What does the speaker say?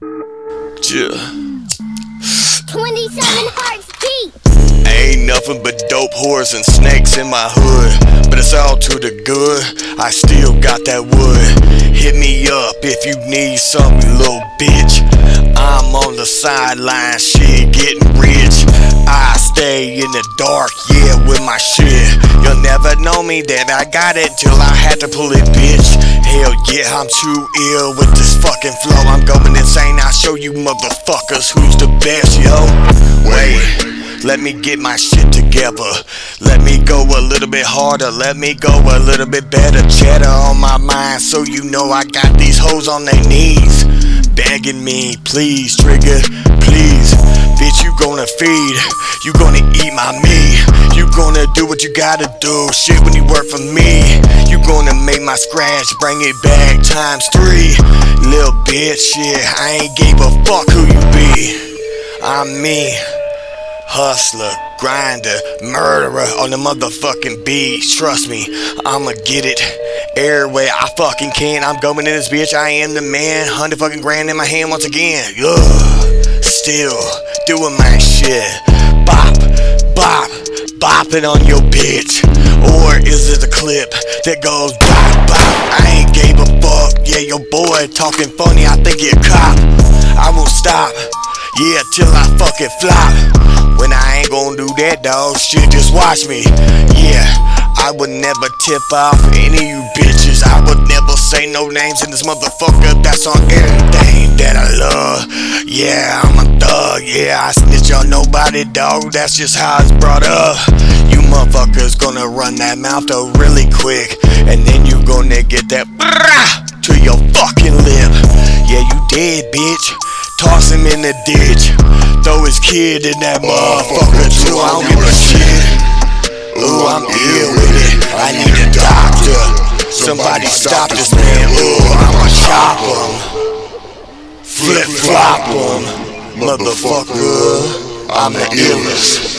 Yeah. 27 hearts deep. Ain't nothing but dope whores and snakes in my hood, but it's all to the good. I still got that wood. Hit me up if you need something, little bitch. I'm on the sideline, shit, getting rich. I stay in the dark, yeah, with my shit. You'll never know me that I got it till I had to pull it, bitch. Hell yeah, I'm too ill with this fucking flow. I'm going insane, I'll show you motherfuckers who's the best, yo. Wait, let me get my shit together. Let me go a little bit harder, let me go a little bit better. Cheddar on my mind, so you know I got these hoes on their knees, begging me, please, Trigger, please. Bitch, you gonna feed, you gonna eat my meat, you gonna do what you gotta do, shit, when you work for me. You gonna make my scratch, bring it back times 3. Lil' bitch, shit, I ain't gave a fuck who you be. I'm me, hustler, grinder, murderer on the motherfucking beat. Trust me, I'ma get it every way I fucking can. I'm going in this bitch, I am the man. 100 fucking grand in my hand once again. Ugh. Still doing my shit. Bop, bop, bopping on your bitch. Or is it a clip that goes bop, bop? I ain't gave a fuck. Yeah, your boy talking funny, I think he a cop. I won't stop, yeah, till I fucking flop. When I ain't gon' do that, dawg, shit, just watch me. Yeah, I would never tip off any of you bitches. I would never say no names in this motherfucker. That's on everything that I love. Yeah, I'm a thug. Yeah, I snitch on nobody, dawg. That's just how it's brought up. You motherfuckers gonna run that mouth though really quick, and then you gonna get that to your fucking lip. Yeah, you dead, bitch. Toss him in the ditch. Throw his kid in that motherfucker too, I don't give a shit. Ooh, I'm ill with it, I need a doctor. Somebody stop this man, ooh, I'ma chop him. Flip flop him, motherfucker, I'm the illest.